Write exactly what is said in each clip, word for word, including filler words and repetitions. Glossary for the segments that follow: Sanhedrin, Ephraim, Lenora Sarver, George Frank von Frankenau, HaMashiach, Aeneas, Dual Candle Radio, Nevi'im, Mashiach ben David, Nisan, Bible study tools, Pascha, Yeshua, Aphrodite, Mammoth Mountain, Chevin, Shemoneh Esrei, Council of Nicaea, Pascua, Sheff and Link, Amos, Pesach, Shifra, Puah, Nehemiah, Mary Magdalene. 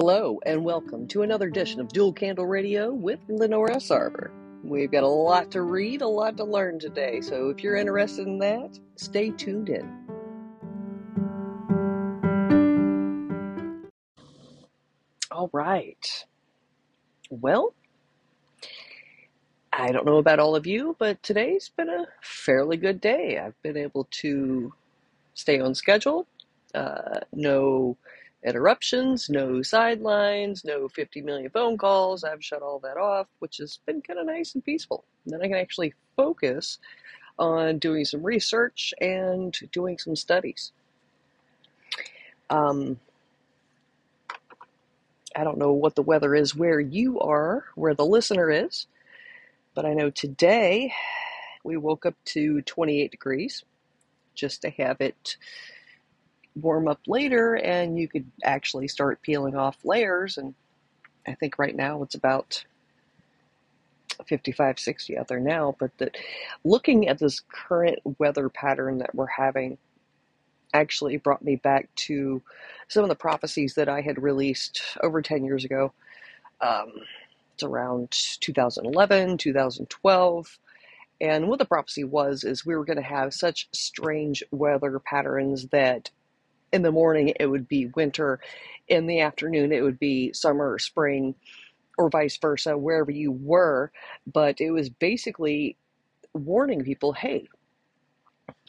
Hello and welcome to another edition of Dual Candle Radio with Lenora Sarver. We've got a lot to read, a lot to learn today, so if you're interested in that, stay tuned in. All right. Well, I don't know about all of you, but today's been a fairly good day. I've been able to stay on schedule, uh, no interruptions, no sidelines, no fifty million phone calls. I've shut all that off, which has been kind of nice and peaceful. And then I can actually focus on doing some research and doing some studies. Um, I don't know what the weather is where you are, where the listener is, but I know today we woke up to twenty-eight degrees just to have it warm up later, and you could actually start peeling off layers. And I think right now it's about fifty-five, sixty out there now, but that looking at this current weather pattern that we're having actually brought me back to some of the prophecies that I had released over ten years ago. Um, it's around two thousand eleven, two thousand twelve. And what the prophecy was is we were going to have such strange weather patterns that in the morning, it would be winter. In the afternoon, it would be summer or spring or vice versa, wherever you were. But it was basically warning people, hey,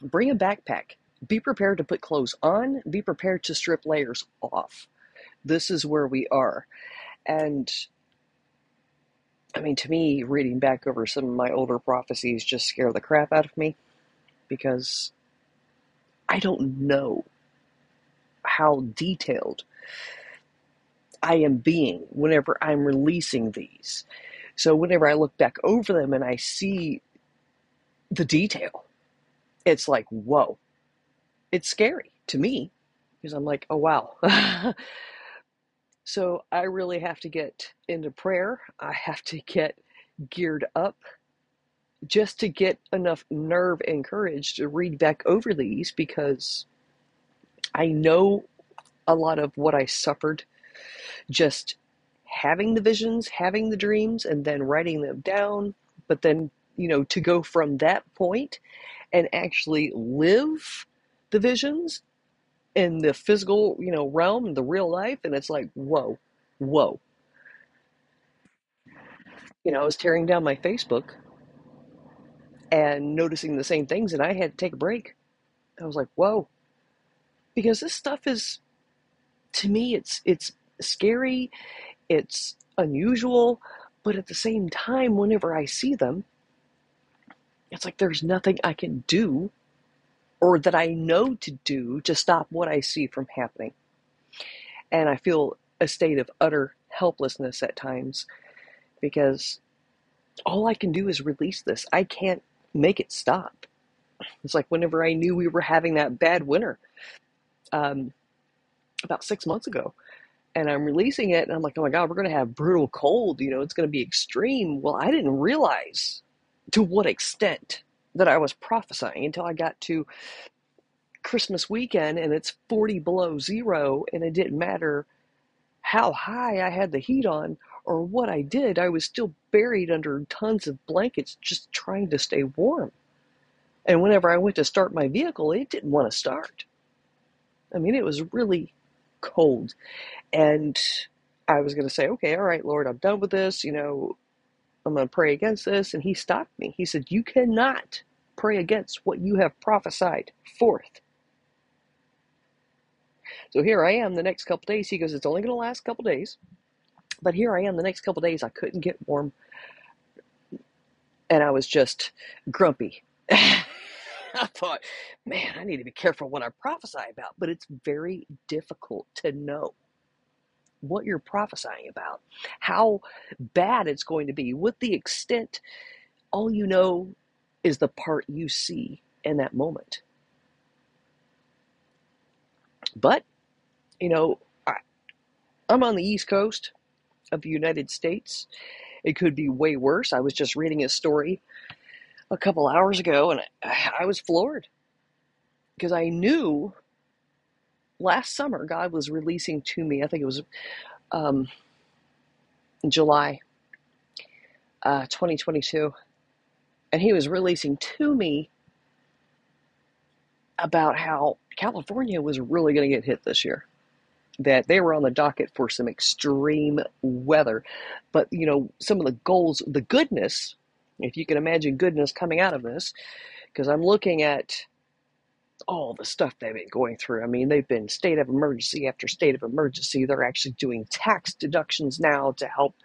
bring a backpack. Be prepared to put clothes on. Be prepared to strip layers off. This is where we are. And I mean, to me, reading back over some of my older prophecies just scare the crap out of me because I don't know how detailed I am being whenever I'm releasing these. So whenever I look back over them and I see the detail, it's like, whoa, it's scary to me because I'm like, oh, wow. So I really have to get into prayer. I have to get geared up just to get enough nerve and courage to read back over these because I know a lot of what I suffered just having the visions, having the dreams, and then writing them down. But then, you know, to go from that point and actually live the visions in the physical, you know, realm, the real life, and it's like, whoa, whoa. You know, I was tearing down my Facebook and noticing the same things, and I had to take a break. I was like, whoa. Because this stuff is, to me, it's it's scary, it's unusual, but at the same time, whenever I see them, it's like there's nothing I can do or that I know to do to stop what I see from happening. And I feel a state of utter helplessness at times because all I can do is release this. I can't make it stop. It's like whenever I knew we were having that bad winter, Um, about six months ago, and I'm releasing it, and I'm like, oh my God, we're going to have brutal cold, you know, it's going to be extreme. Well, I didn't realize to what extent that I was prophesying until I got to Christmas weekend, and it's forty below zero, and it didn't matter how high I had the heat on or what I did, I was still buried under tons of blankets just trying to stay warm. And whenever I went to start my vehicle, it didn't want to start. I mean, it was really cold, and I was going to say, okay, all right, Lord, I'm done with this, you know, I'm going to pray against this, and he stopped me. He said, you cannot pray against what you have prophesied forth. So here I am the next couple days. He goes, it's only going to last a couple days, but here I am the next couple days. I couldn't get warm, and I was just grumpy. I thought, man, I need to be careful what I prophesy about, but it's very difficult to know what you're prophesying about, how bad it's going to be, what the extent. All you know is the part you see in that moment. But, you know, I, I'm on the East Coast of the United States. It could be way worse. I was just reading a story a couple hours ago, and I, I was floored because I knew last summer God was releasing to me, I think it was um, July uh, twenty twenty-two, and he was releasing to me about how California was really going to get hit this year, that they were on the docket for some extreme weather. But, you know, some of the goals, the goodness, if you can imagine goodness coming out of this, because I'm looking at all the stuff they've been going through. I mean, they've been state of emergency after state of emergency. They're actually doing tax deductions now to help,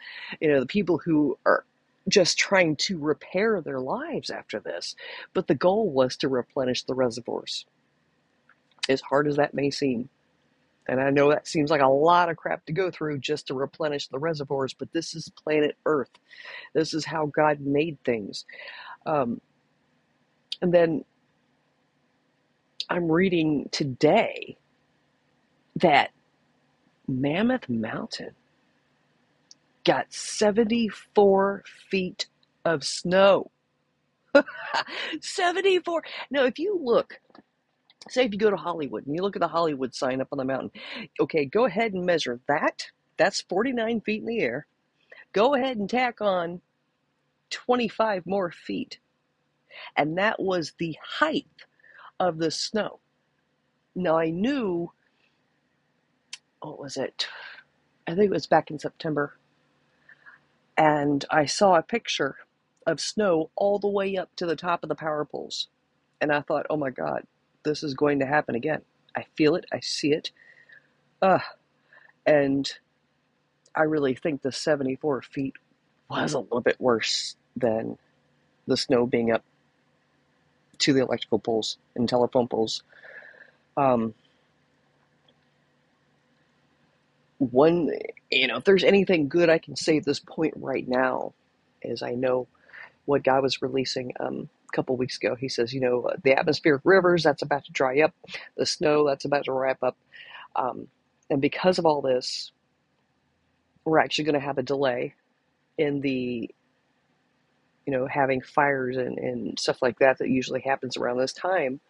you know, the people who are just trying to repair their lives after this. But the goal was to replenish the reservoirs, as hard as that may seem. And I know that seems like a lot of crap to go through just to replenish the reservoirs, but this is planet Earth. This is how God made things. Um, and then I'm reading today that Mammoth Mountain got seventy-four feet of snow. seventy-four. Now, if you look, say if you go to Hollywood and you look at the Hollywood sign up on the mountain, okay, go ahead and measure that. That's forty-nine feet in the air. Go ahead and tack on twenty-five more feet. And that was the height of the snow. Now, I knew, what was it? I think it was back in September. And I saw a picture of snow all the way up to the top of the power poles. And I thought, oh my God, this is going to happen again. I feel it. I see it. Uh, and I really think the seventy-four feet was a little bit worse than the snow being up to the electrical poles and telephone poles. Um, One, you know, if there's anything good I can say at this point right now, is I know what God was releasing um, a couple weeks ago. He says, you know, the atmospheric rivers, that's about to dry up. The snow, that's about to wrap up. Um, and because of all this, we're actually going to have a delay in the, you know, having fires and, and stuff like that that usually happens around this time.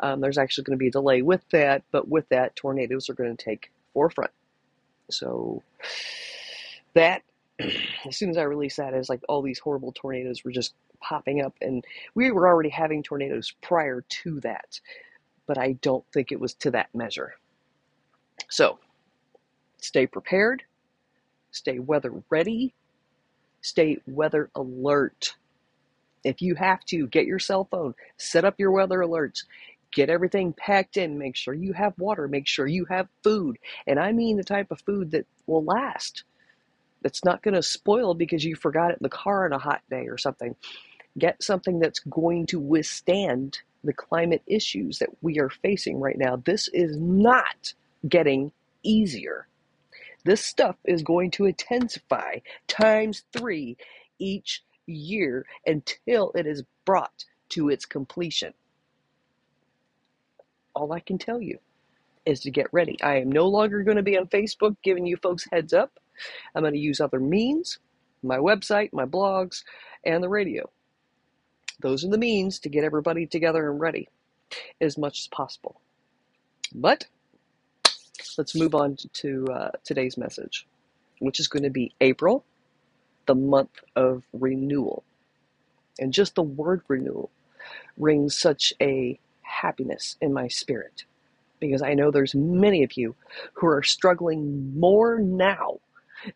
Um, there's actually going to be a delay with that, but with that, tornadoes are going to take forefront. So that, as soon as I released that, is like all these horrible tornadoes were just popping up, and we were already having tornadoes prior to that, but I don't think it was to that measure. So stay prepared, stay weather ready, stay weather alert. If you have to, get your cell phone, set up your weather alerts. Get everything packed in. Make sure you have water. Make sure you have food. And I mean the type of food that will last. That's not going to spoil because you forgot it in the car on a hot day or something. Get something that's going to withstand the climate issues that we are facing right now. This is not getting easier. This stuff is going to intensify times three each year until it is brought to its completion. All I can tell you is to get ready. I am no longer going to be on Facebook giving you folks heads up. I'm going to use other means, my website, my blogs, and the radio. Those are the means to get everybody together and ready as much as possible. But let's move on to uh, today's message, which is going to be April, the month of renewal. And just the word renewal rings such a happiness in my spirit, because I know there's many of you who are struggling more now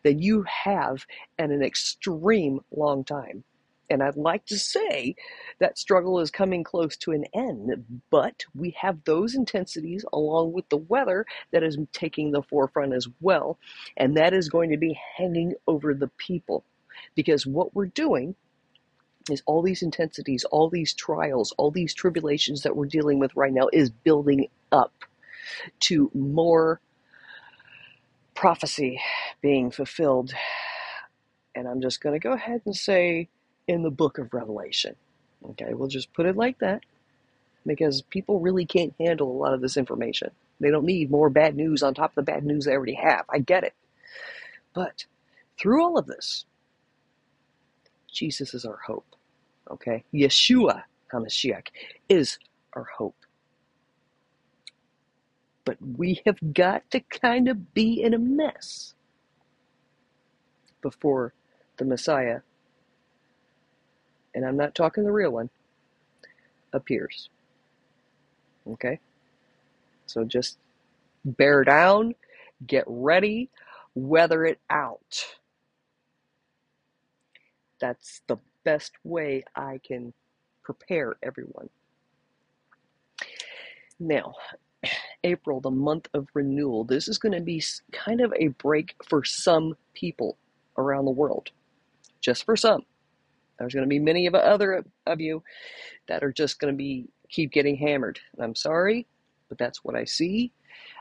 than you have in an extreme long time. And I'd like to say that struggle is coming close to an end, but we have those intensities along with the weather that is taking the forefront as well, and that is going to be hanging over the people, because what we're doing is all these intensities, all these trials, all these tribulations that we're dealing with right now is building up to more prophecy being fulfilled. And I'm just going to go ahead and say in the book of Revelation. Okay, we'll just put it like that, because people really can't handle a lot of this information. They don't need more bad news on top of the bad news they already have. I get it. But through all of this, Jesus is our hope, okay? Yeshua, HaMashiach, is our hope. But we have got to kind of be in a mess before the Messiah, and I'm not talking the real one, appears. Okay? So just bear down, get ready, weather it out. That's the best way I can prepare everyone. Now, April, the month of renewal. This is going to be kind of a break for some people around the world. Just for some. There's going to be many of other of you that are just going to be keep getting hammered. And I'm sorry, but that's what I see.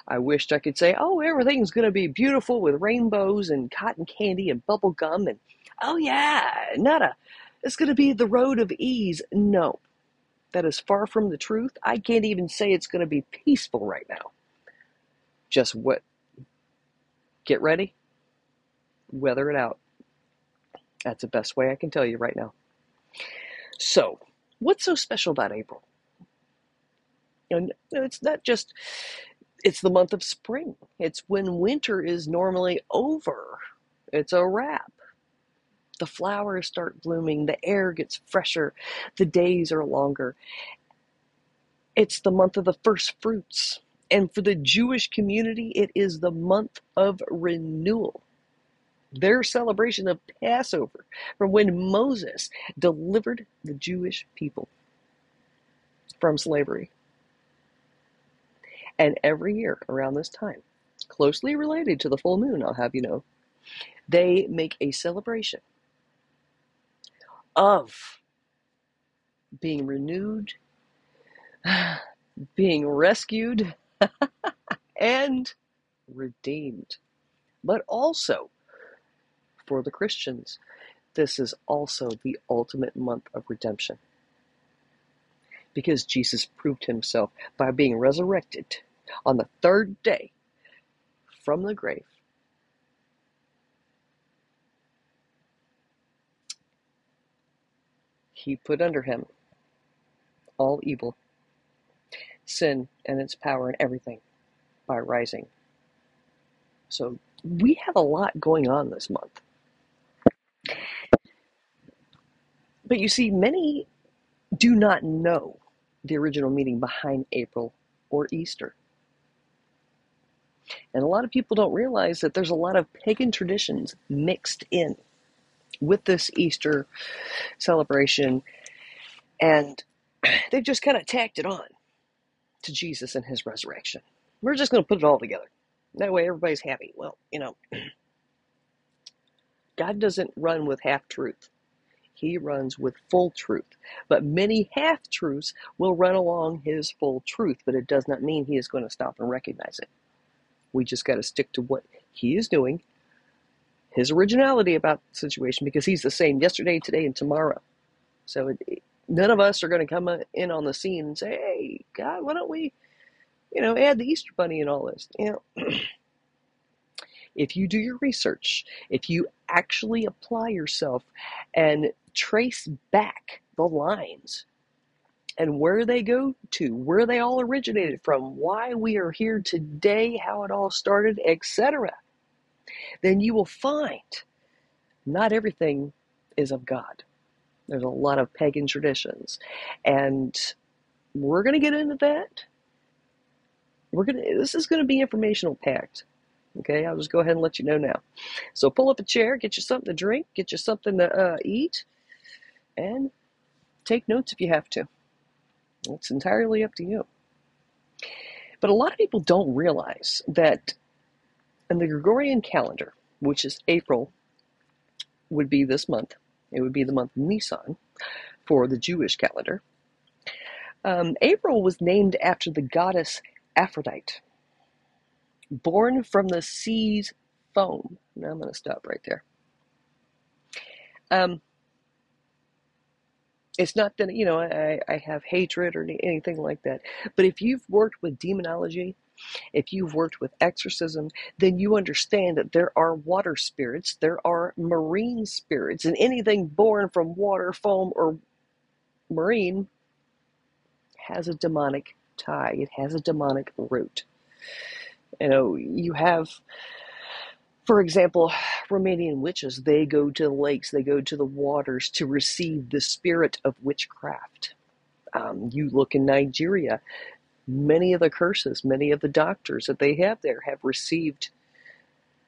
I wished I could say, oh, everything's going to be beautiful with rainbows and cotton candy and bubble gum and, oh yeah, nada. It's going to be the road of ease. No. That is far from the truth. I can't even say it's going to be peaceful right now. Just what? Get ready. Weather it out. That's the best way I can tell you right now. So, what's so special about April? And it's not just, it's the month of spring. It's when winter is normally over. It's a wrap. The flowers start blooming, the air gets fresher, the days are longer. It's the month of the first fruits. And for the Jewish community, it is the month of renewal. Their celebration of Passover, from when Moses delivered the Jewish people from slavery. And every year around this time, closely related to the full moon, I'll have you know, they make a celebration of being renewed, being rescued, and redeemed. But also, for the Christians, this is also the ultimate month of redemption. Because Jesus proved himself by being resurrected on the third day from the grave. He put under him all evil, sin and its power and everything by rising. So we have a lot going on this month. But you see, many do not know the original meaning behind April or Easter. And a lot of people don't realize that there's a lot of pagan traditions mixed in with this Easter celebration, and they've just kind of tacked it on to Jesus and his resurrection. We're just going to put it all together. That way everybody's happy. Well, you know, God doesn't run with half-truth. He runs with full truth. But many half-truths will run along his full truth, but it does not mean he is going to stop and recognize it. We just got to stick to what he is doing, his originality about the situation, because he's the same yesterday, today, and tomorrow. So it, none of us are going to come in on the scene and say, hey, God, why don't we, you know, add the Easter Bunny and all this. You know, if you do your research, if you actually apply yourself and trace back the lines and where they go to, where they all originated from, why we are here today, how it all started, et cetera, then you will find not everything is of God. There's a lot of pagan traditions. And we're going to get into that. We're going to, this is going to be informational packed. Okay, I'll just go ahead and let you know now. So pull up a chair, get you something to drink, get you something to uh, eat, and take notes if you have to. It's entirely up to you. But a lot of people don't realize that and the Gregorian calendar, which is April, would be this month. It would be the month Nisan for the Jewish calendar. Um, April was named after the goddess Aphrodite, born from the sea's foam. Now I'm going to stop right there. Um, it's not that, you know, I, I have hatred or anything like that. But if you've worked with demonology, if you've worked with exorcism, then you understand that there are water spirits, there are marine spirits, and anything born from water, foam, or marine has a demonic tie. It has a demonic root. You know, you have For example, Romanian witches, they go to the lakes, they go to the waters to receive the spirit of witchcraft. Um, you look in Nigeria, many of the curses, many of the doctors that they have there have received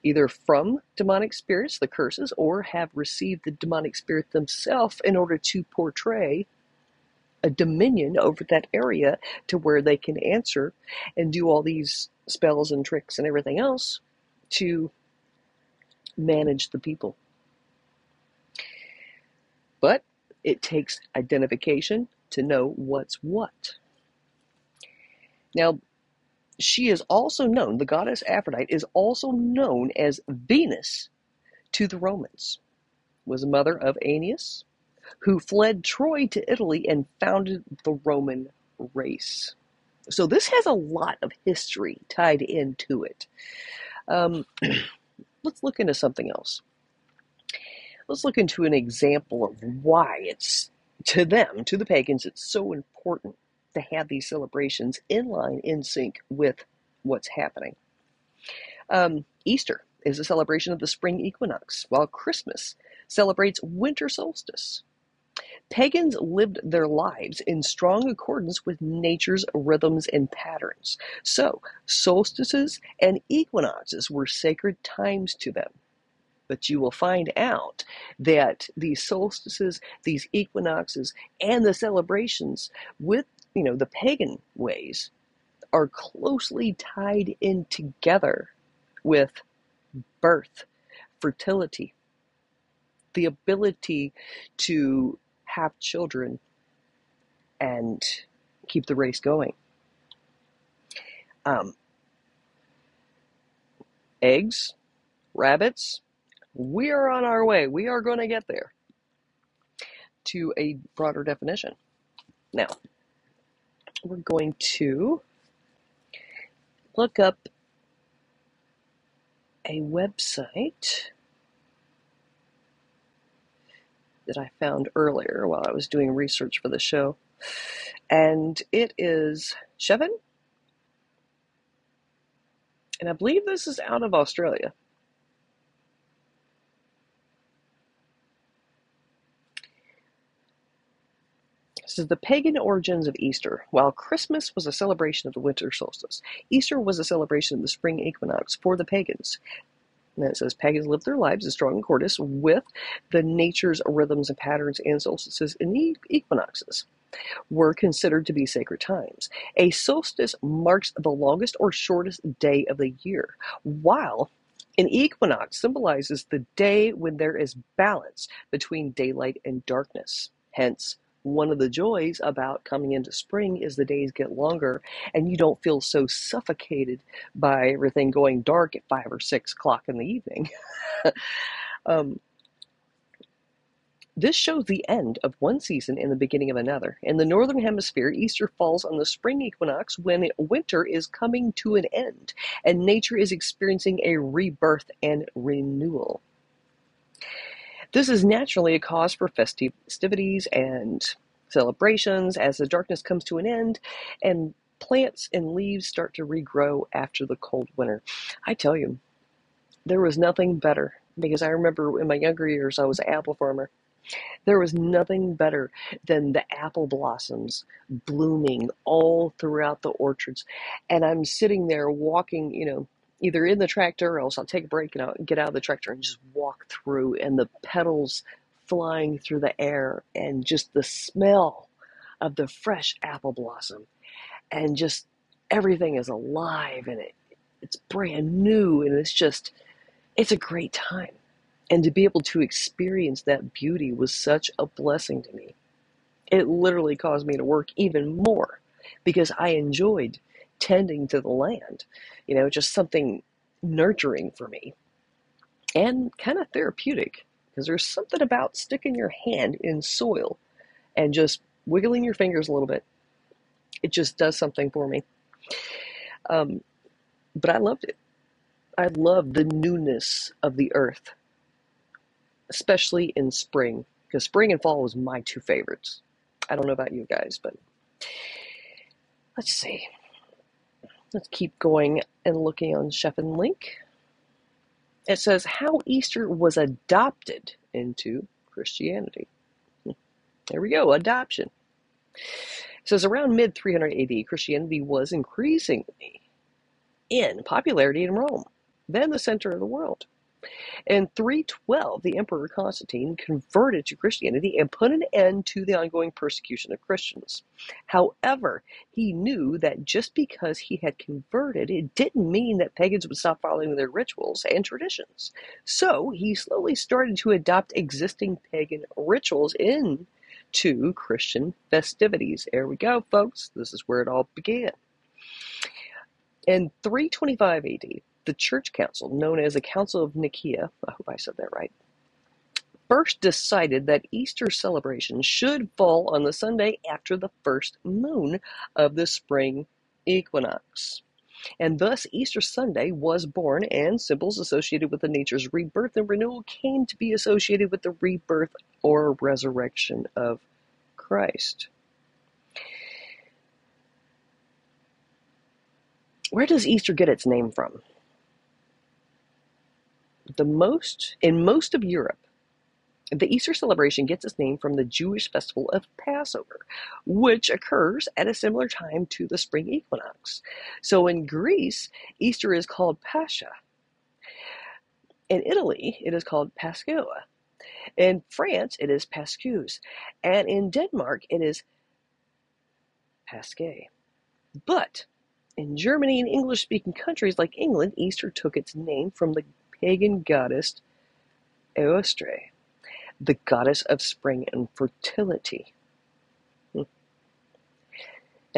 either from demonic spirits, the curses, or have received the demonic spirit themselves in order to portray a dominion over that area to where they can answer and do all these spells and tricks and everything else to manage the people. But it takes identification to know what's what. Now, she is also known, the goddess Aphrodite is also known as Venus to the Romans, was the mother of Aeneas, who fled Troy to Italy and founded the Roman race. So this has a lot of history tied into it. Um, let's look into something else. Let's look into an example of why it's, to them, to the pagans, it's so important to have these celebrations in line, in sync with what's happening. Um, Easter is a celebration of the spring equinox, while Christmas celebrates winter solstice. Pagans lived their lives in strong accordance with nature's rhythms and patterns. So, solstices and equinoxes were sacred times to them. But you will find out that these solstices, these equinoxes, and the celebrations with, you know, the pagan ways are closely tied in together with birth, fertility, the ability to have children and keep the race going. Um, eggs, rabbits, we are on our way. We are going to get there to a broader definition. Now, we're going to look up a website that I found earlier while I was doing research for the show. And it is Chevin. And I believe this is out of Australia. This is the pagan origins of Easter. While Christmas was a celebration of the winter solstice, Easter was a celebration of the spring equinox for the pagans. And it says, pagans lived their lives in strong accordance with the nature's rhythms and patterns, and solstices and equinoxes were considered to be sacred times. A solstice marks the longest or shortest day of the year, while an equinox symbolizes the day when there is balance between daylight and darkness. Hence, one of the joys about coming into spring is the days get longer and you don't feel so suffocated by everything going dark at five or six o'clock in the evening. um, this shows the end of one season and the beginning of another. In the northern hemisphere, Easter falls on the spring equinox when winter is coming to an end and nature is experiencing a rebirth and renewal. This is naturally a cause for festivities and celebrations as the darkness comes to an end and plants and leaves start to regrow after the cold winter. I tell you, there was nothing better, because I remember in my younger years I was an apple farmer. There was nothing better than the apple blossoms blooming all throughout the orchards. And I'm sitting there walking, you know, either in the tractor or else I'll take a break and I'll get out of the tractor and just walk through, and the petals flying through the air and just the smell of the fresh apple blossom, and just everything is alive and it it's brand new, and it's just, it's a great time. And to be able to experience that beauty was such a blessing to me. It literally caused me to work even more because I enjoyed tending to the land, you know, just something nurturing for me and kind of therapeutic, because there's something about sticking your hand in soil and just wiggling your fingers a little bit. It just does something for me. Um, but I loved it. I loved the newness of the earth, especially in spring, because spring and fall was my two favorites. I don't know about you guys, but let's see. Let's keep going and looking on Sheff and Link. It says how Easter was adopted into Christianity. There we go, adoption. It says around mid three hundred A D, Christianity was increasing in popularity in Rome, then the center of the world. In three twelve, the Emperor Constantine converted to Christianity and put an end to the ongoing persecution of Christians. However, he knew that just because he had converted, it didn't mean that pagans would stop following their rituals and traditions. So he slowly started to adopt existing pagan rituals into Christian festivities. There we go, folks. This is where it all began. In three twenty-five A D, the church council, known as the Council of Nicaea, I hope I said that right, first decided that Easter celebration should fall on the Sunday after the first moon of the spring equinox. And thus Easter Sunday was born, and symbols associated with the nature's rebirth and renewal came to be associated with the rebirth or resurrection of Christ. Where does Easter get its name from? The most in most of Europe, the Easter celebration gets its name from the Jewish festival of Passover, which occurs at a similar time to the spring equinox. So in Greece, Easter is called Pascha. In Italy, it is called Pascua. In France, it is Pascues. And in Denmark, it is Pasque. But in Germany and English-speaking countries like England, Easter took its name from the pagan goddess Esrei, the goddess of spring and fertility. And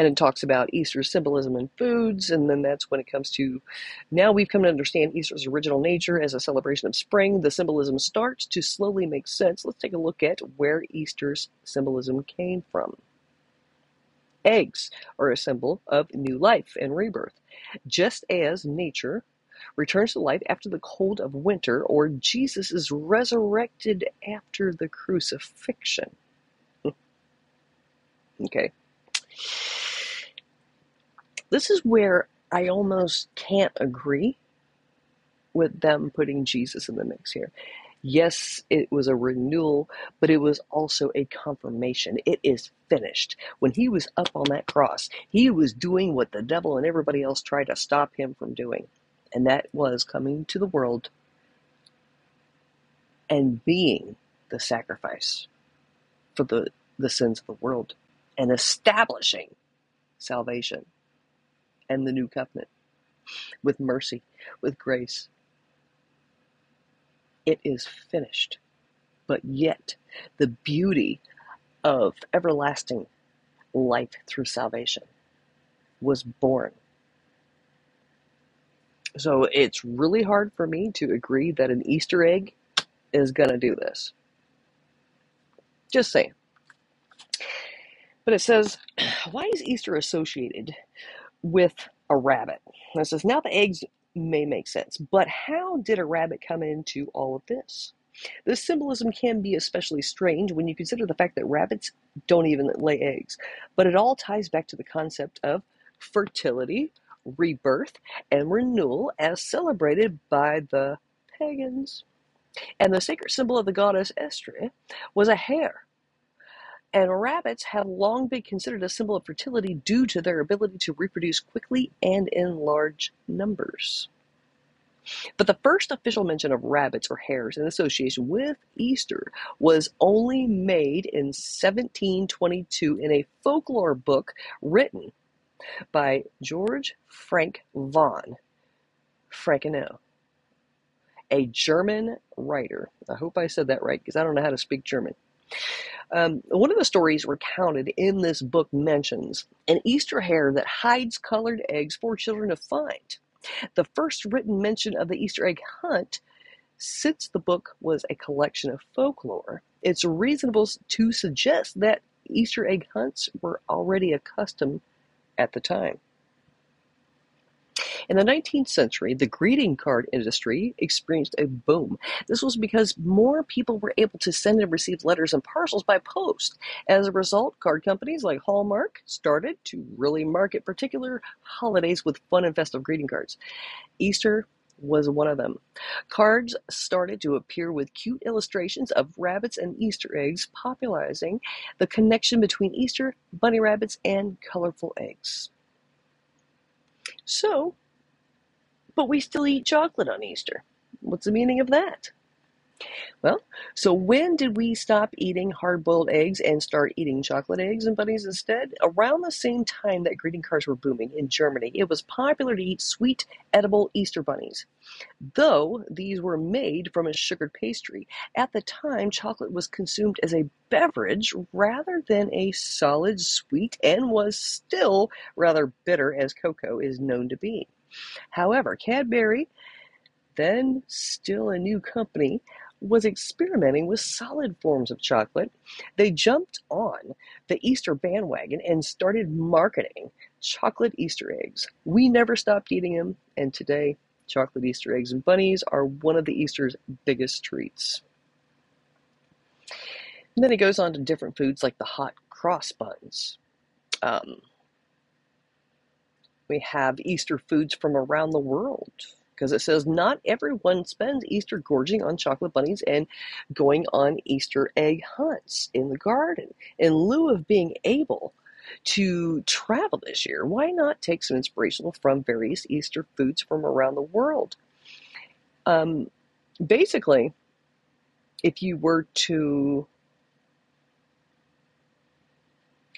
it talks about Easter symbolism and foods, and then that's when it comes to, now we've come to understand Easter's original nature as a celebration of spring. The symbolism starts to slowly make sense. Let's take a look at where Easter's symbolism came from. Eggs are a symbol of new life and rebirth, just as nature returns to life after the cold of winter, or Jesus is resurrected after the crucifixion. Okay. This is where I almost can't agree with them putting Jesus in the mix here. Yes, it was a renewal, but it was also a confirmation. It is finished. When he was up on that cross, he was doing what the devil and everybody else tried to stop him from doing. And that was coming to the world and being the sacrifice for the, the sins of the world and establishing salvation and the new covenant with mercy, with grace. It is finished, but yet the beauty of everlasting life through salvation was born. So it's really hard for me to agree that an Easter egg is going to do this. Just saying. But it says, why is Easter associated with a rabbit? And it says, now the eggs may make sense, but how did a rabbit come into all of this? This symbolism can be especially strange when you consider the fact that rabbits don't even lay eggs. But it all ties back to the concept of fertility, rebirth, and renewal as celebrated by the pagans. And the sacred symbol of the goddess Esrei was a hare. And rabbits have long been considered a symbol of fertility due to their ability to reproduce quickly and in large numbers. But the first official mention of rabbits or hares in association with Easter was only made in seventeen twenty-two in a folklore book written by George Frank von Frankenau, a German writer. I hope I said that right, because I don't know how to speak German. Um, one of the stories recounted in this book mentions an Easter hare that hides colored eggs for children to find. The first written mention of the Easter egg hunt, since the book was a collection of folklore, it's reasonable to suggest that Easter egg hunts were already accustomed at the time. In the nineteenth century, the greeting card industry experienced a boom. This was because more people were able to send and receive letters and parcels by post. As a result, card companies like Hallmark started to really market particular holidays with fun and festive greeting cards. Easter was one of them. Cards started to appear with cute illustrations of rabbits and Easter eggs, popularizing the connection between Easter, bunny rabbits, and colorful eggs. So, but we still eat chocolate on Easter. What's the meaning of that? Well, so when did we stop eating hard-boiled eggs and start eating chocolate eggs and bunnies instead? Around the same time that greeting cards were booming in Germany, it was popular to eat sweet, edible Easter bunnies, though these were made from a sugared pastry. At the time, chocolate was consumed as a beverage rather than a solid sweet and was still rather bitter, as cocoa is known to be. However, Cadbury, then still a new company, was experimenting with solid forms of chocolate. They jumped on the Easter bandwagon and started marketing chocolate Easter eggs. We never stopped eating them, and today, chocolate Easter eggs and bunnies are one of the Easter's biggest treats. And then it goes on to different foods like the hot cross buns. Um, we have Easter foods from around the world, because it says not everyone spends Easter gorging on chocolate bunnies and going on Easter egg hunts in the garden. In lieu of being able to travel this year, why not take some inspiration from various Easter foods from around the world? Um, basically, if you were to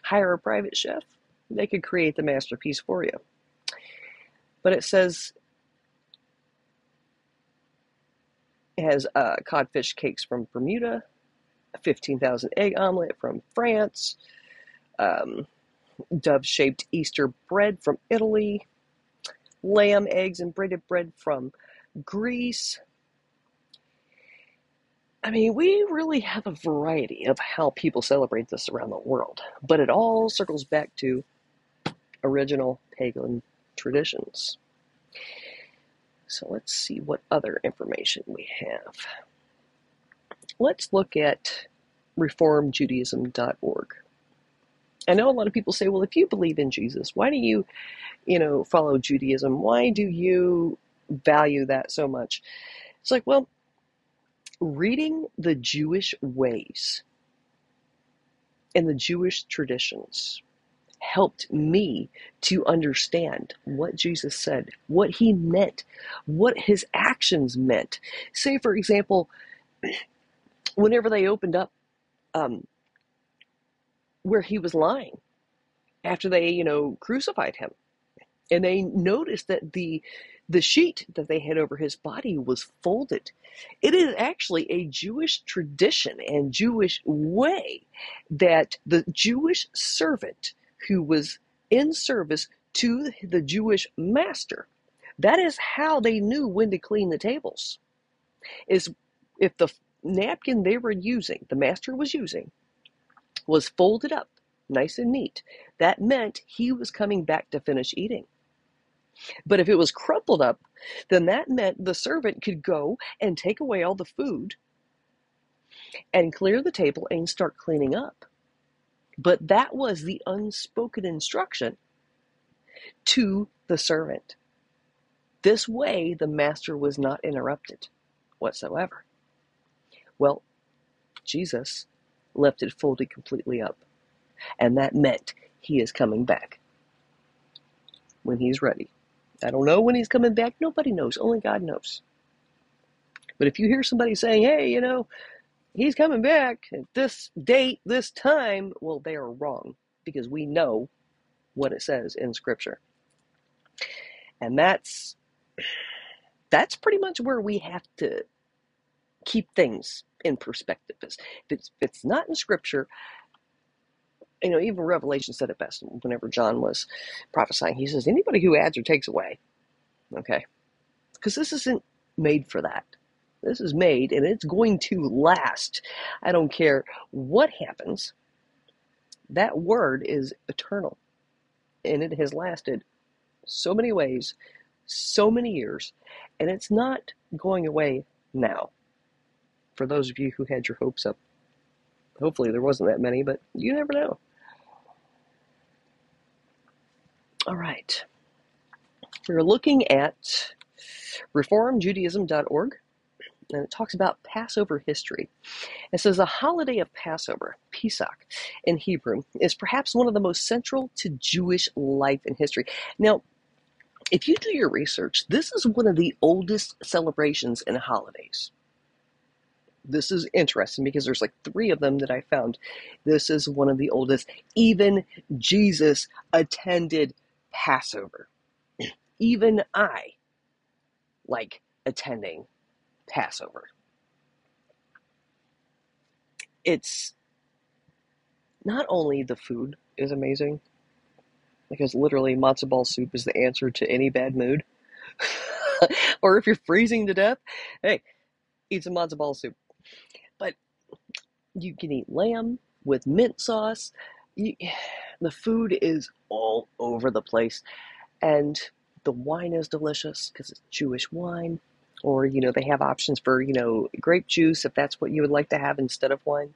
hire a private chef, they could create the masterpiece for you. But it says has uh, codfish cakes from Bermuda, a fifteen thousand egg omelet from France, um, dove-shaped Easter bread from Italy, lamb, eggs, and braided bread from Greece. I mean, we really have a variety of how people celebrate this around the world, but it all circles back to original pagan traditions. So let's see what other information we have. Let's look at reform judaism dot org. I know a lot of people say, well, if you believe in Jesus, why do you, you know, follow Judaism? Why do you value that so much? It's like, well, reading the Jewish ways and the Jewish traditions helped me to understand what Jesus said, what he meant, what his actions meant. Say, for example, whenever they opened up um, where he was lying after they, you know, crucified him, and they noticed that the the sheet that they had over his body was folded. It is actually a Jewish tradition and Jewish way that the Jewish servant who was in service to the Jewish master, that is how they knew when to clean the tables. Is if the napkin they were using, the master was using, was folded up nice and neat, that meant he was coming back to finish eating. But if it was crumpled up, then that meant the servant could go and take away all the food and clear the table and start cleaning up. But that was the unspoken instruction to the servant. This way, the master was not interrupted whatsoever. Well, Jesus left it folded completely up, and that meant he is coming back when he's ready. I don't know when he's coming back. Nobody knows. Only God knows. But if you hear somebody saying, hey, you know, he's coming back at this date, this time, well, they are wrong, because we know what it says in Scripture. And that's that's pretty much where we have to keep things in perspective. If it's, if it's not in Scripture, you know, even Revelation said it best whenever John was prophesying. He says, anybody who adds or takes away, okay, because this isn't made for that. This is made, and it's going to last. I don't care what happens. That word is eternal, and it has lasted so many ways, so many years, and it's not going away now. For those of you who had your hopes up, hopefully there wasn't that many, but you never know. All right. We're looking at reform judaism dot org, and it talks about Passover history. It says the holiday of Passover, Pesach in Hebrew, is perhaps one of the most central to Jewish life and history. Now, if you do your research, this is one of the oldest celebrations and holidays. This is interesting because there's like three of them that I found. This is one of the oldest. Even Jesus attended Passover. Even I like attending Passover. It's not only the food is amazing, because literally matzo ball soup is the answer to any bad mood. Or if you're freezing to death, hey, eat some matzo ball soup. But you can eat lamb with mint sauce. You, the food is all over the place. And the wine is delicious because it's Jewish wine. Or, you know, they have options for, you know, grape juice if that's what you would like to have instead of wine.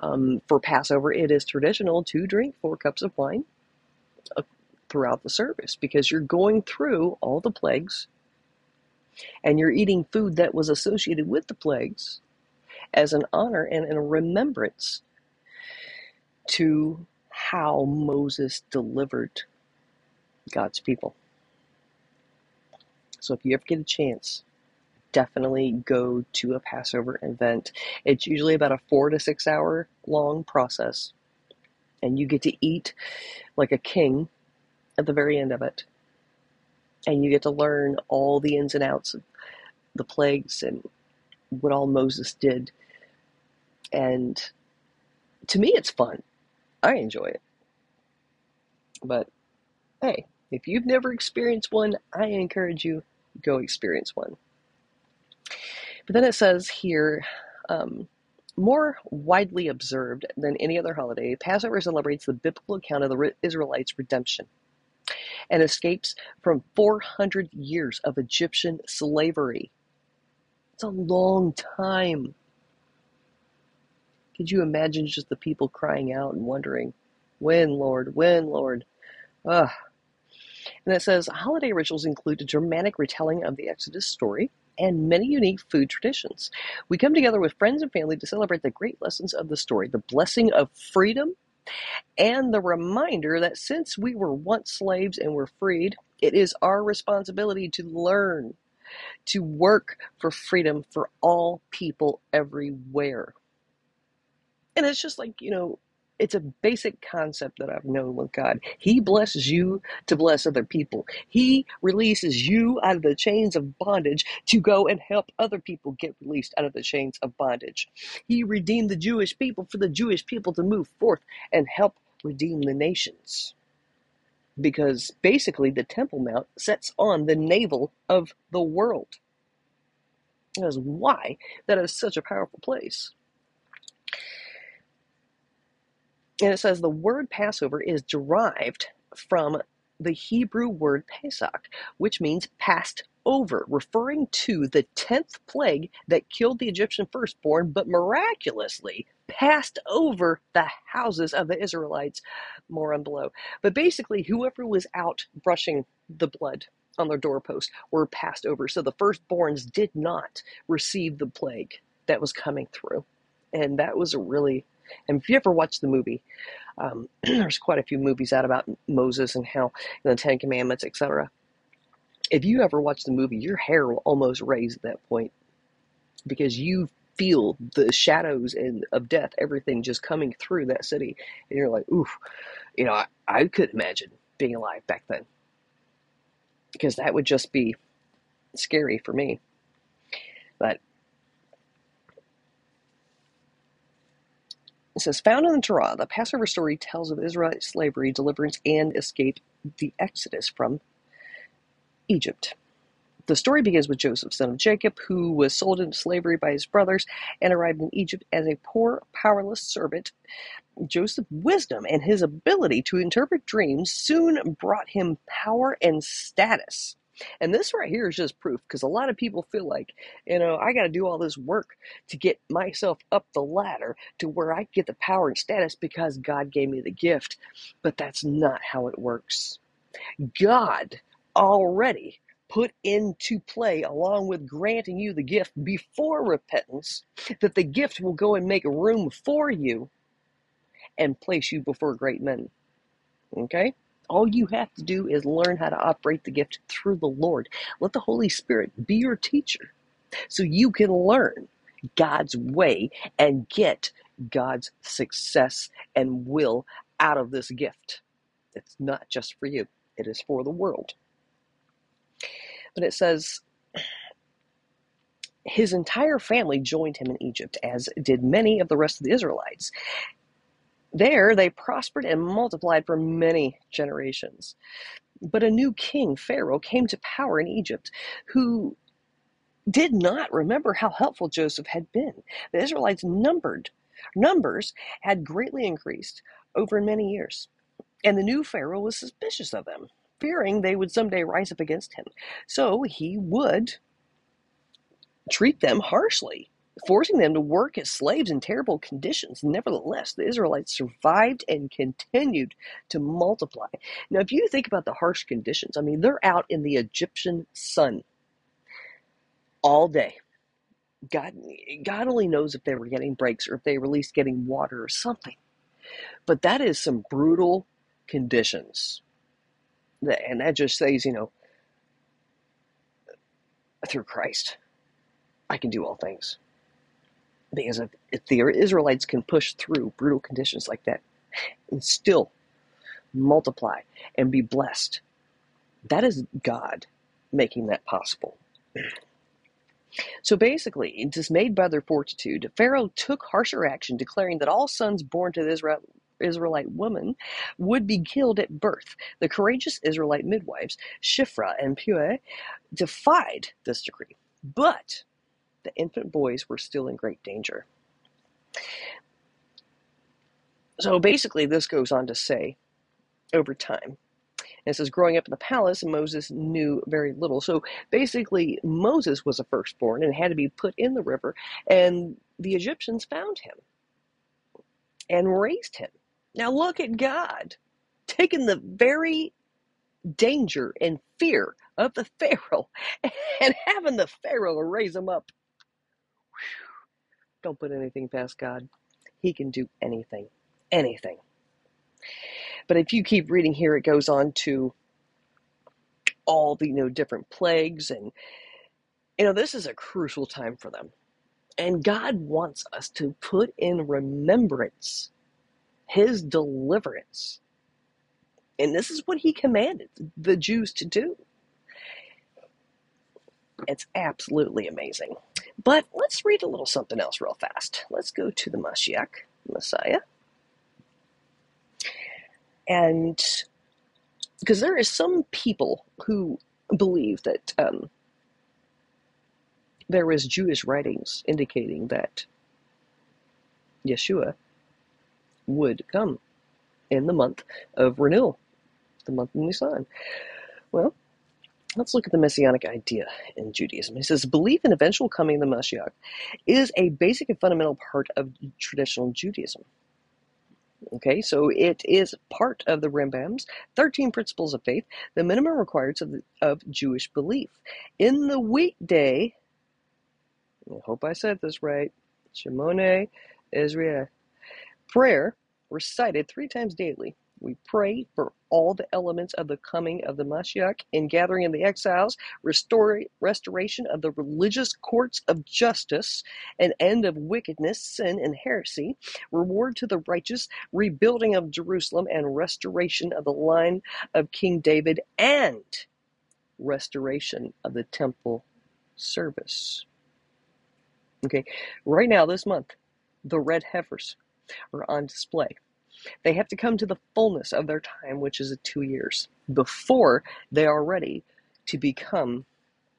Um, for Passover, it is traditional to drink four cups of wine throughout the service, because you're going through all the plagues and you're eating food that was associated with the plagues as an honor and a remembrance to how Moses delivered God's people. So if you ever get a chance, definitely go to a Passover event. It's usually about a four to six hour long process, and you get to eat like a king at the very end of it. And you get to learn all the ins and outs of the plagues and what all Moses did. And to me, it's fun. I enjoy it. But hey, if you've never experienced one, I encourage you, go experience one. But then it says here, um, more widely observed than any other holiday, Passover celebrates the biblical account of the Israelites' redemption and escapes from four hundred years of Egyptian slavery. It's a long time. Could you imagine just the people crying out and wondering, when, Lord, when, Lord? Ugh. And it says, holiday rituals include a dramatic retelling of the Exodus story and many unique food traditions. We come together with friends and family to celebrate the great lessons of the story, the blessing of freedom, and the reminder that since we were once slaves and were freed, it is our responsibility to learn, to work for freedom for all people everywhere. And it's just like, you know, it's a basic concept that I've known with God. He blesses you to bless other people. He releases you out of the chains of bondage to go and help other people get released out of the chains of bondage. He redeemed the Jewish people for the Jewish people to move forth and help redeem the nations. Because basically the Temple Mount sets on the navel of the world. That is why that is such a powerful place. And it says the word Passover is derived from the Hebrew word Pesach, which means passed over, referring to the tenth plague that killed the Egyptian firstborn, but miraculously passed over the houses of the Israelites. More on below. But basically, whoever was out brushing the blood on their doorpost were passed over. So the firstborns did not receive the plague that was coming through. And that was a really... And if you ever watch the movie, um, there's quite a few movies out about Moses and how and the Ten Commandments, et cetera. If you ever watch the movie, your hair will almost raise at that point, because you feel the shadows and of death, everything just coming through that city, and you're like, oof, you know, I, I could imagine being alive back then, because that would just be scary for me. But it says, found in the Torah, the Passover story tells of Israelite slavery, deliverance, and escape, the Exodus from Egypt. The story begins with Joseph, son of Jacob, who was sold into slavery by his brothers and arrived in Egypt as a poor, powerless servant. Joseph's wisdom and his ability to interpret dreams soon brought him power and status. And this right here is just proof, because a lot of people feel like, you know, I got to do all this work to get myself up the ladder to where I get the power and status because God gave me the gift. But that's not how it works. God already put into play along with granting you the gift before repentance, that the gift will go and make room for you and place you before great men. Okay? All you have to do is learn how to operate the gift through the Lord. Let the Holy Spirit be your teacher so you can learn God's way and get God's success and will out of this gift. It's not just for you. It is for the world. But it says, his entire family joined him in Egypt, as did many of the rest of the Israelites. There they prospered and multiplied for many generations. But a new king, Pharaoh, came to power in Egypt, who did not remember how helpful Joseph had been. The Israelites' numbered, numbers had greatly increased over many years, and the new Pharaoh was suspicious of them, fearing they would someday rise up against him. So he would treat them harshly, forcing them to work as slaves in terrible conditions. Nevertheless, the Israelites survived and continued to multiply. Now, if you think about the harsh conditions, I mean, they're out in the Egyptian sun all day. God, God only knows if they were getting breaks or if they were at least getting water or something. But that is some brutal conditions. And that just says, you know, through Christ, I can do all things. Because if, if the Israelites can push through brutal conditions like that and still multiply and be blessed, that is God making that possible. So basically, dismayed by their fortitude, Pharaoh took harsher action, declaring that all sons born to the Israel, Israelite woman would be killed at birth. The courageous Israelite midwives, Shifra and Puah, defied this decree. But the infant boys were still in great danger. So basically, this goes on to say, over time, and it says, growing up in the palace, Moses knew very little. So basically, Moses was a firstborn and had to be put in the river, and the Egyptians found him and raised him. Now look at God taking the very danger and fear of the Pharaoh and having the Pharaoh raise him up. Whew. Don't put anything past God. He can do anything, anything. But if you keep reading here, it goes on to all the, you know, different plagues. And, you know, this is a crucial time for them. And God wants us to put in remembrance his deliverance. And this is what he commanded the Jews to do. It's absolutely amazing. But let's read a little something else real fast. Let's go to the Mashiach, Messiah. And because there is some people who believe that um, there is Jewish writings indicating that Yeshua would come in the month of renewal, the month of Nisan. Well, let's look at the messianic idea in Judaism. It says, belief in eventual coming of the Mashiach is a basic and fundamental part of traditional Judaism. Okay, so it is part of the Rambam's thirteen Principles of Faith, the minimum required of, the, of Jewish belief. In the weekday, I hope I said this right, Shemoneh Esrei, prayer recited three times daily. We pray for all the elements of the coming of the Mashiach and gathering of the exiles, restore, restoration of the religious courts of justice, an end of wickedness, sin, and heresy, reward to the righteous, rebuilding of Jerusalem, and restoration of the line of King David, and restoration of the temple service. Okay, right now this month, the red heifers are on display. They have to come to the fullness of their time, which is two years, before they are ready to become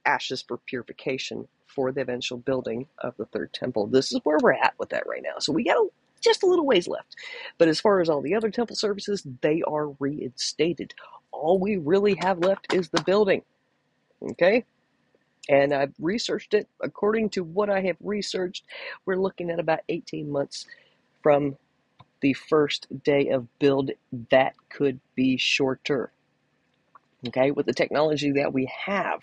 ashes for purification for the eventual building of the third temple. This is where we're at with that right now. So we got just a little ways left. But as far as all the other temple services, they are reinstated. All we really have left is the building. Okay? And I've researched it. According to what I have researched, we're looking at about eighteen months from the first day of build. That could be shorter. okay, with the technology that we have.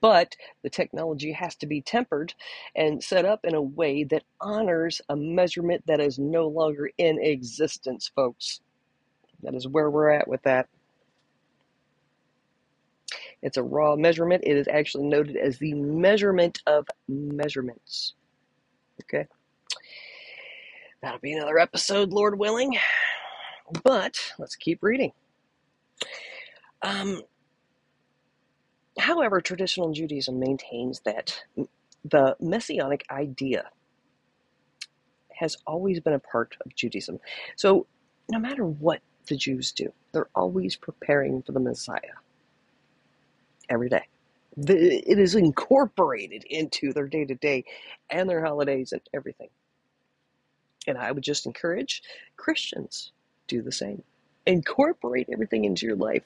But the technology has to be tempered and set up in a way that honors a measurement that is no longer in existence, folks. That is where we're at with that. It's a raw measurement. It is actually noted as the measurement of measurements. Okay. That'll be another episode, Lord willing. But let's keep reading. Um, however, traditional Judaism maintains that the messianic idea has always been a part of Judaism. So no matter what the Jews do, they're always preparing for the Messiah. Every day. The, it is incorporated into their day-to-day and their holidays and everything. And I would just encourage Christians, do the same. Incorporate everything into your life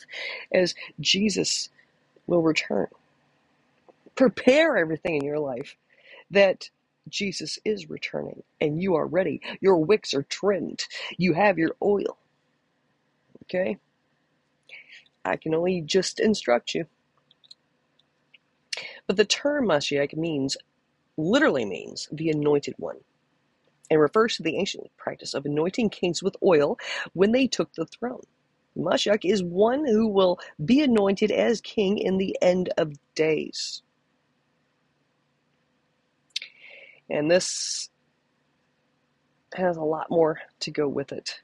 as Jesus will return. Prepare everything in your life that Jesus is returning and you are ready. Your wicks are trimmed. You have your oil. Okay? I can only just instruct you. But the term Mashiach means, literally means, the anointed one, and refers to the ancient practice of anointing kings with oil when they took the throne. Mashiach is one who will be anointed as king in the end of days. And this has a lot more to go with it.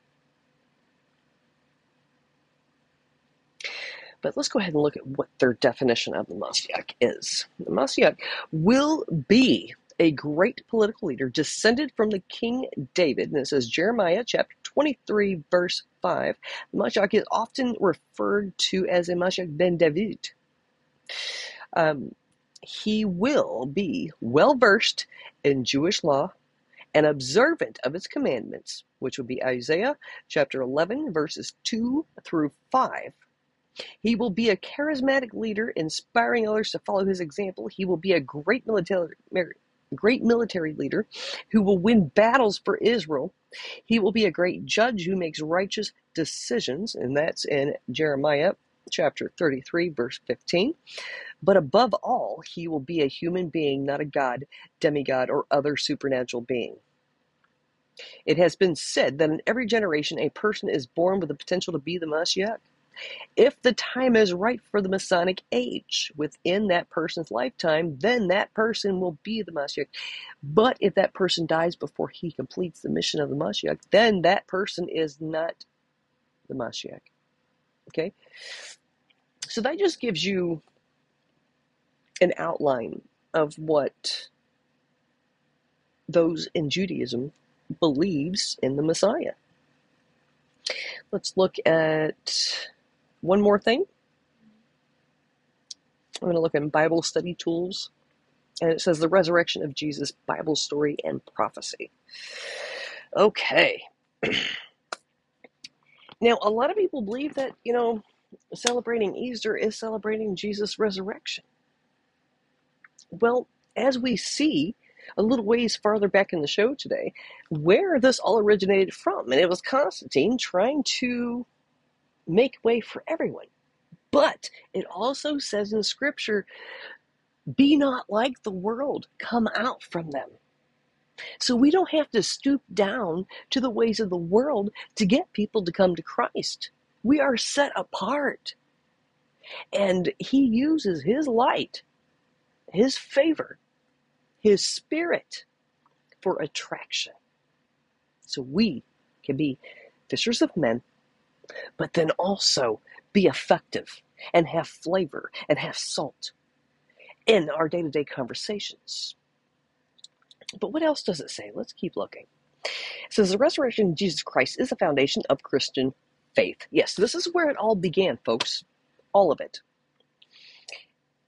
But let's go ahead and look at what their definition of the Masyuk is. The Masyuk will be a great political leader descended from the King David. And it says Jeremiah chapter twenty-three, verse five. The Mashiach is often referred to as a Mashiach ben David. Um, he will be well-versed in Jewish law and observant of its commandments, which would be Isaiah chapter eleven, verses two through five. He will be a charismatic leader, inspiring others to follow his example. He will be a great military, great military leader who will win battles for Israel. He will be a great judge who makes righteous decisions, and that's in Jeremiah chapter thirty-three, verse fifteen. But above all, he will be a human being, not a god, demigod, or other supernatural being. It has been said that in every generation, a person is born with the potential to be the Mashiach, if the time is right for the Masonic age within that person's lifetime, then that person will be the Mashiach. But if that person dies before he completes the mission of the Mashiach, then that person is not the Mashiach. Okay? So that just gives you an outline of what those in Judaism believes in the Messiah. Let's look at one more thing. I'm going to look at Bible study tools. And it says the resurrection of Jesus, Bible story and prophecy. Okay. Now, a lot of people believe that, you know, celebrating Easter is celebrating Jesus' resurrection. Well, as we see a little ways farther back in the show today, where this all originated from. And it was Constantine trying to make way for everyone. But it also says in Scripture, be not like the world, come out from them. So we don't have to stoop down to the ways of the world to get people to come to Christ. We are set apart. And he uses his light, his favor, his spirit for attraction. So we can be fishers of men, but then also be effective and have flavor and have salt in our day-to-day conversations. But what else does it say? Let's keep looking. It says the resurrection of Jesus Christ is the foundation of Christian faith. Yes, this is where it all began, folks. All of it.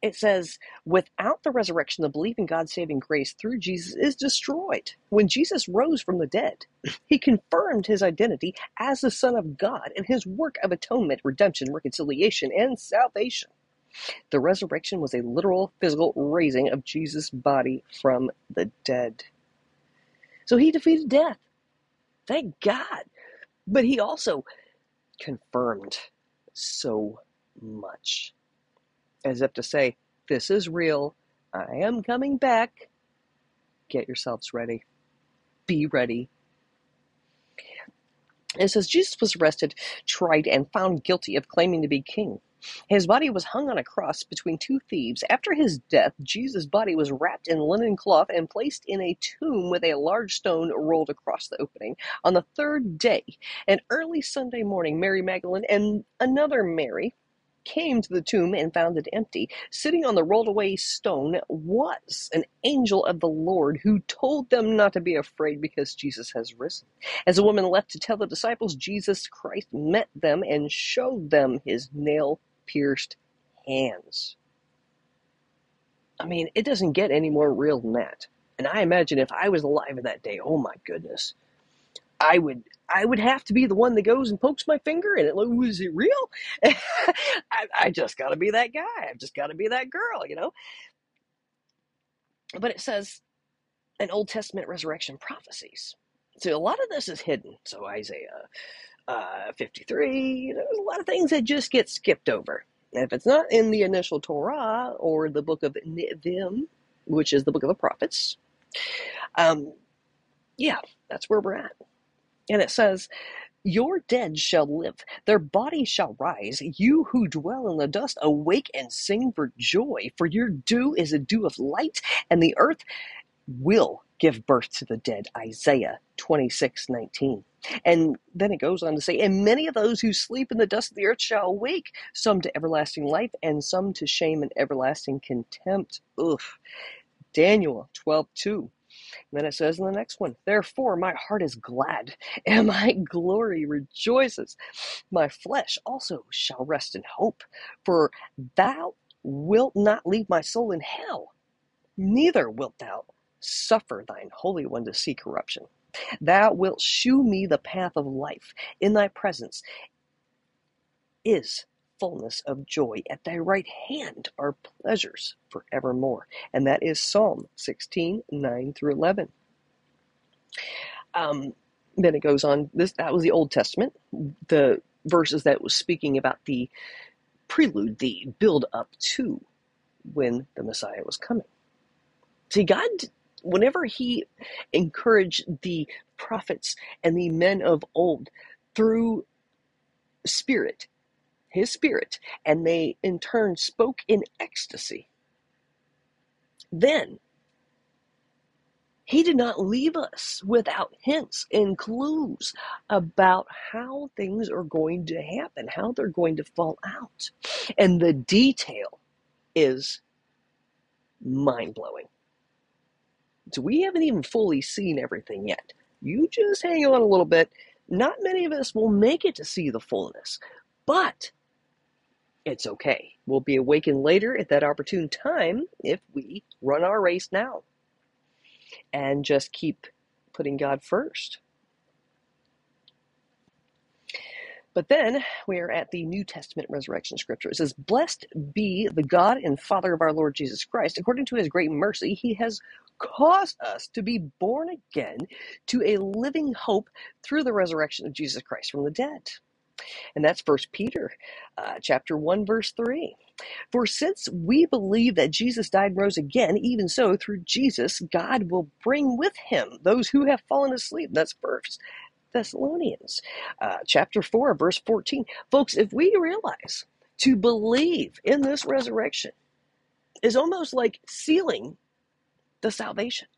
It says, without the resurrection, the belief in God's saving grace through Jesus is destroyed. When Jesus rose from the dead, he confirmed his identity as the Son of God and his work of atonement, redemption, reconciliation, and salvation. The resurrection was a literal, physical raising of Jesus' body from the dead. So he defeated death. Thank God. But he also confirmed so much. As if to say, this is real, I am coming back. Get yourselves ready. Be ready. It says, Jesus was arrested, tried, and found guilty of claiming to be king. His body was hung on a cross between two thieves. After his death, Jesus' body was wrapped in linen cloth and placed in a tomb with a large stone rolled across the opening. On the third day, an early Sunday morning, Mary Magdalene and another Mary came to the tomb and found it empty. Sitting on the rolled away stone was an angel of the Lord who told them not to be afraid because Jesus has risen. As a woman left to tell the disciples, Jesus Christ met them and showed them his nail pierced hands. I mean, it doesn't get any more real than that. And I imagine if I was alive in that day, oh my goodness, I would I would have to be the one that goes and pokes my finger and it like, is it real? I, I just got to be that guy. I've just got to be that girl, you know? But it says an Old Testament resurrection prophecies. So a lot of this is hidden. So Isaiah uh, fifty-three, there's a lot of things that just get skipped over. And if it's not in the initial Torah or the book of Nevi'im, which is the book of the prophets, um, yeah, that's where we're at. And it says, your dead shall live, their bodies shall rise. You who dwell in the dust, awake and sing for joy, for your dew is a dew of light, and the earth will give birth to the dead. Isaiah twenty-six nineteen. And then it goes on to say, and many of those who sleep in the dust of the earth shall awake, some to everlasting life, and some to shame and everlasting contempt. Ugh. Daniel twelve two. And then it says in the next one, therefore my heart is glad, and my glory rejoices. My flesh also shall rest in hope, for thou wilt not leave my soul in hell, neither wilt thou suffer thine Holy One to see corruption. Thou wilt shew me the path of life. In thy presence is fullness of joy. At thy right hand are pleasures forevermore. And that is Psalm sixteen, nine through eleven. Um, then it goes on. This that was the Old Testament. The verses that was speaking about the prelude, the build up to when the Messiah was coming. See, God, whenever he encouraged the prophets and the men of old through spirit, his spirit, and they in turn spoke in ecstasy, then he did not leave us without hints and clues about how things are going to happen, how they're going to fall out. And the detail is mind-blowing. So we haven't even fully seen everything yet. You just hang on a little bit. Not many of us will make it to see the fullness, but it's okay. We'll be awakened later at that opportune time if we run our race now and just keep putting God first. But then we are at the New Testament resurrection scripture. It says, blessed be the God and Father of our Lord Jesus Christ. According to his great mercy, he has caused us to be born again to a living hope through the resurrection of Jesus Christ from the dead. And that's First Peter uh, chapter one, verse three. For since we believe that Jesus died and rose again, even so, through Jesus, God will bring with him those who have fallen asleep. That's First Thessalonians uh, chapter four, verse fourteen. Folks, if we realize to believe in this resurrection is almost like sealing the salvation.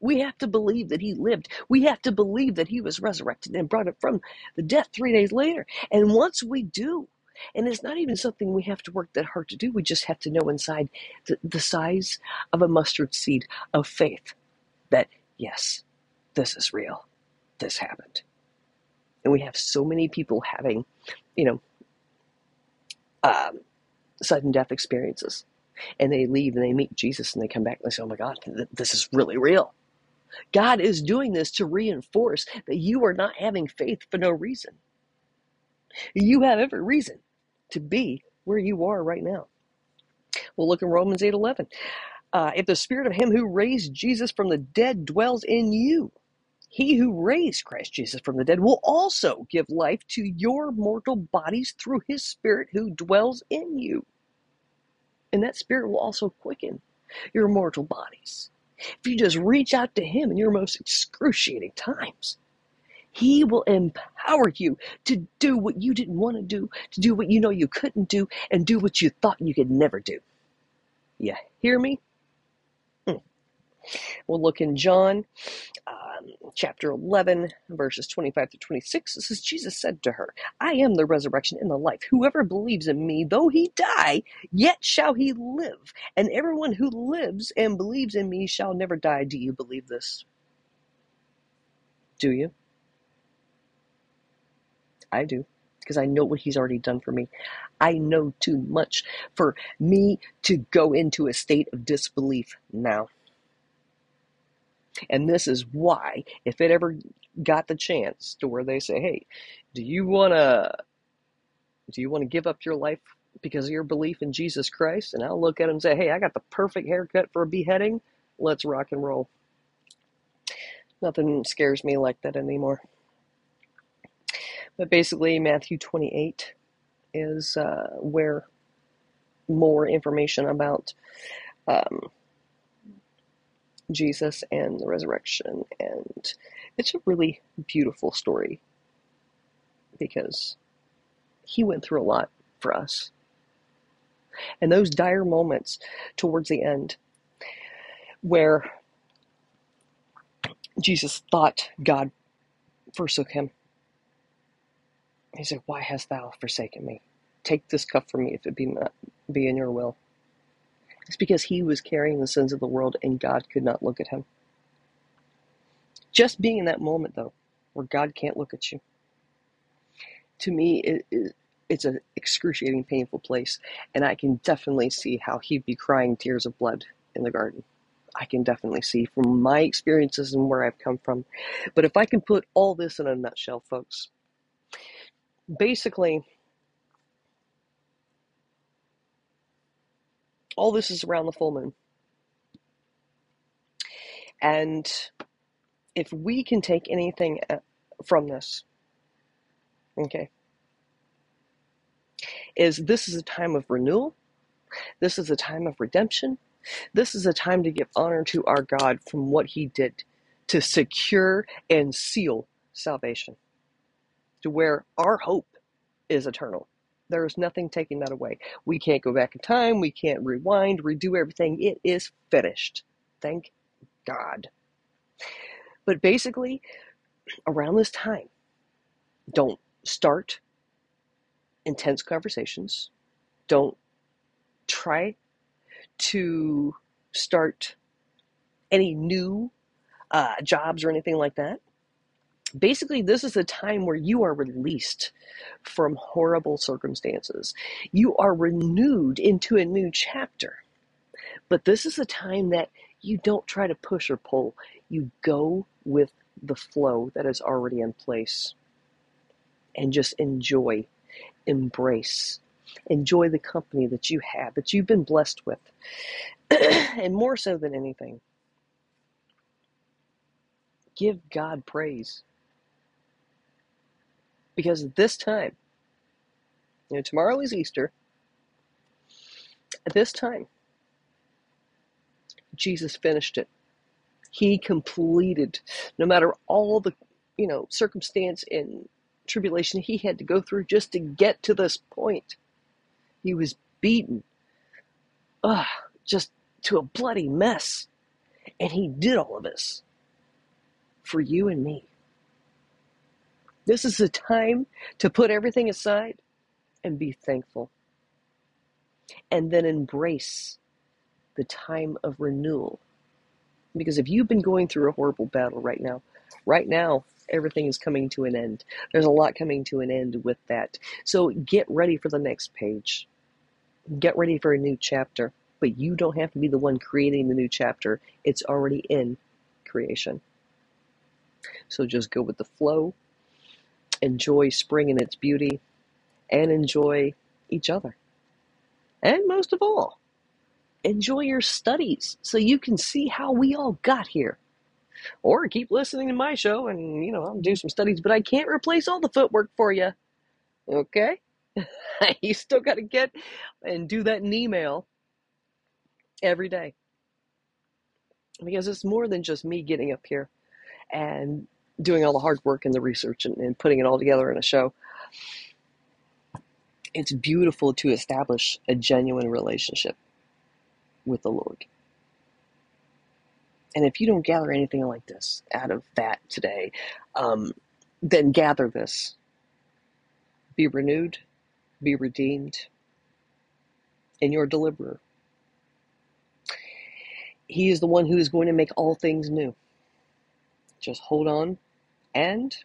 We have to believe that he lived. We have to believe that he was resurrected and brought up from the death three days later. And once we do, and it's not even something we have to work that hard to do, we just have to know inside the, the size of a mustard seed of faith that, yes, this is real. This happened. And we have so many people having, you know, um, sudden death experiences. And they leave and they meet Jesus and they come back and they say, oh my God, th- this is really real. God is doing this to reinforce that you are not having faith for no reason. You have every reason to be where you are right now. We'll look in Romans eight eleven. Uh, if the spirit of him who raised Jesus from the dead dwells in you, He who raised Christ Jesus from the dead will also give life to your mortal bodies through his Spirit who dwells in you. And that Spirit will also quicken your mortal bodies. If you just reach out to him in your most excruciating times, he will empower you to do what you didn't want to do, to do what you know you couldn't do, and do what you thought you could never do. Yeah, hear me? Mm. We'll look in John um, chapter eleven, verses twenty-five to twenty-six. This is Jesus said to her, I am the resurrection and the life. Whoever believes in me, though he die, yet shall he live. And everyone who lives and believes in me shall never die. Do you believe this? Do you? I do, because I know what he's already done for me. I know too much for me to go into a state of disbelief now. And this is why, if it ever got the chance to where they say, hey, do you want to do you want to give up your life because of your belief in Jesus Christ? And I'll look at him and say, hey, I got the perfect haircut for a beheading. Let's rock and roll. Nothing scares me like that anymore. But basically, Matthew twenty-eight is uh, where more information about um, Jesus and the resurrection. And it's a really beautiful story because he went through a lot for us. And those dire moments towards the end where Jesus thought God forsook him. He said, why hast thou forsaken me? Take this cup from me if it be not be in your will. It's because he was carrying the sins of the world and God could not look at him. Just being in that moment, though, where God can't look at you, to me, it, it, it's an excruciating, painful place. And I can definitely see how he'd be crying tears of blood in the garden. I can definitely see from my experiences and where I've come from. But if I can put all this in a nutshell, folks, basically, all this is around the full moon. And if we can take anything from this, okay, is this is a time of renewal. This is a time of redemption. This is a time to give honor to our God from what he did to secure and seal salvation, to where our hope is eternal. There is nothing taking that away. We can't go back in time. We can't rewind, redo everything. It is finished. Thank God. But basically, around this time, don't start intense conversations. Don't try to start any new uh, jobs or anything like that. Basically, this is a time where you are released from horrible circumstances. You are renewed into a new chapter. But this is a time that you don't try to push or pull. You go with the flow that is already in place. And just enjoy, embrace, enjoy the company that you have, that you've been blessed with. And more so than anything, give God praise. Because this time, you know, tomorrow is Easter. At this time, Jesus finished it. He completed, no matter all the, you know, circumstance and tribulation he had to go through just to get to this point. He was beaten, ugh, just to a bloody mess. And he did all of this for you and me. This is a time to put everything aside and be thankful. And then embrace the time of renewal. Because if you've been going through a horrible battle right now, right now, everything is coming to an end. There's a lot coming to an end with that. So get ready for the next page. Get ready for a new chapter. But you don't have to be the one creating the new chapter. It's already in creation. So just go with the flow. Enjoy spring and its beauty, and enjoy each other. And most of all, enjoy your studies so you can see how we all got here. Or keep listening to my show and, you know, I'll do some studies, but I can't replace all the footwork for you. Okay? You still got to get and do that in email every day. Because it's more than just me getting up here and doing all the hard work and the research and, and putting it all together in a show. It's beautiful to establish a genuine relationship with the Lord. And if you don't gather anything like this out of that today, um, then gather this. Be renewed, be redeemed, and your deliverer. He is the one who is going to make all things new. Just hold on and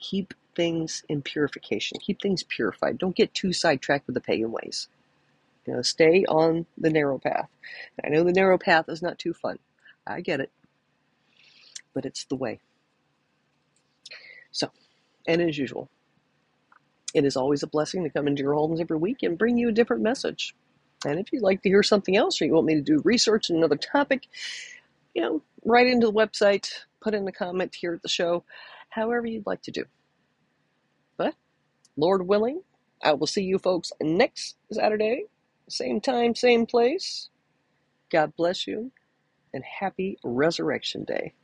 keep things in purification. Keep things purified. Don't get too sidetracked with the pagan ways. You know, stay on the narrow path. I know the narrow path is not too fun. I get it. But it's the way. So, and as usual, it is always a blessing to come into your homes every week and bring you a different message. And if you'd like to hear something else, or you want me to do research on another topic, you know, write into the website, put in a comment here at the show, however you'd like to do. But, Lord willing, I will see you folks next Saturday, same time, same place. God bless you, and happy Resurrection Day.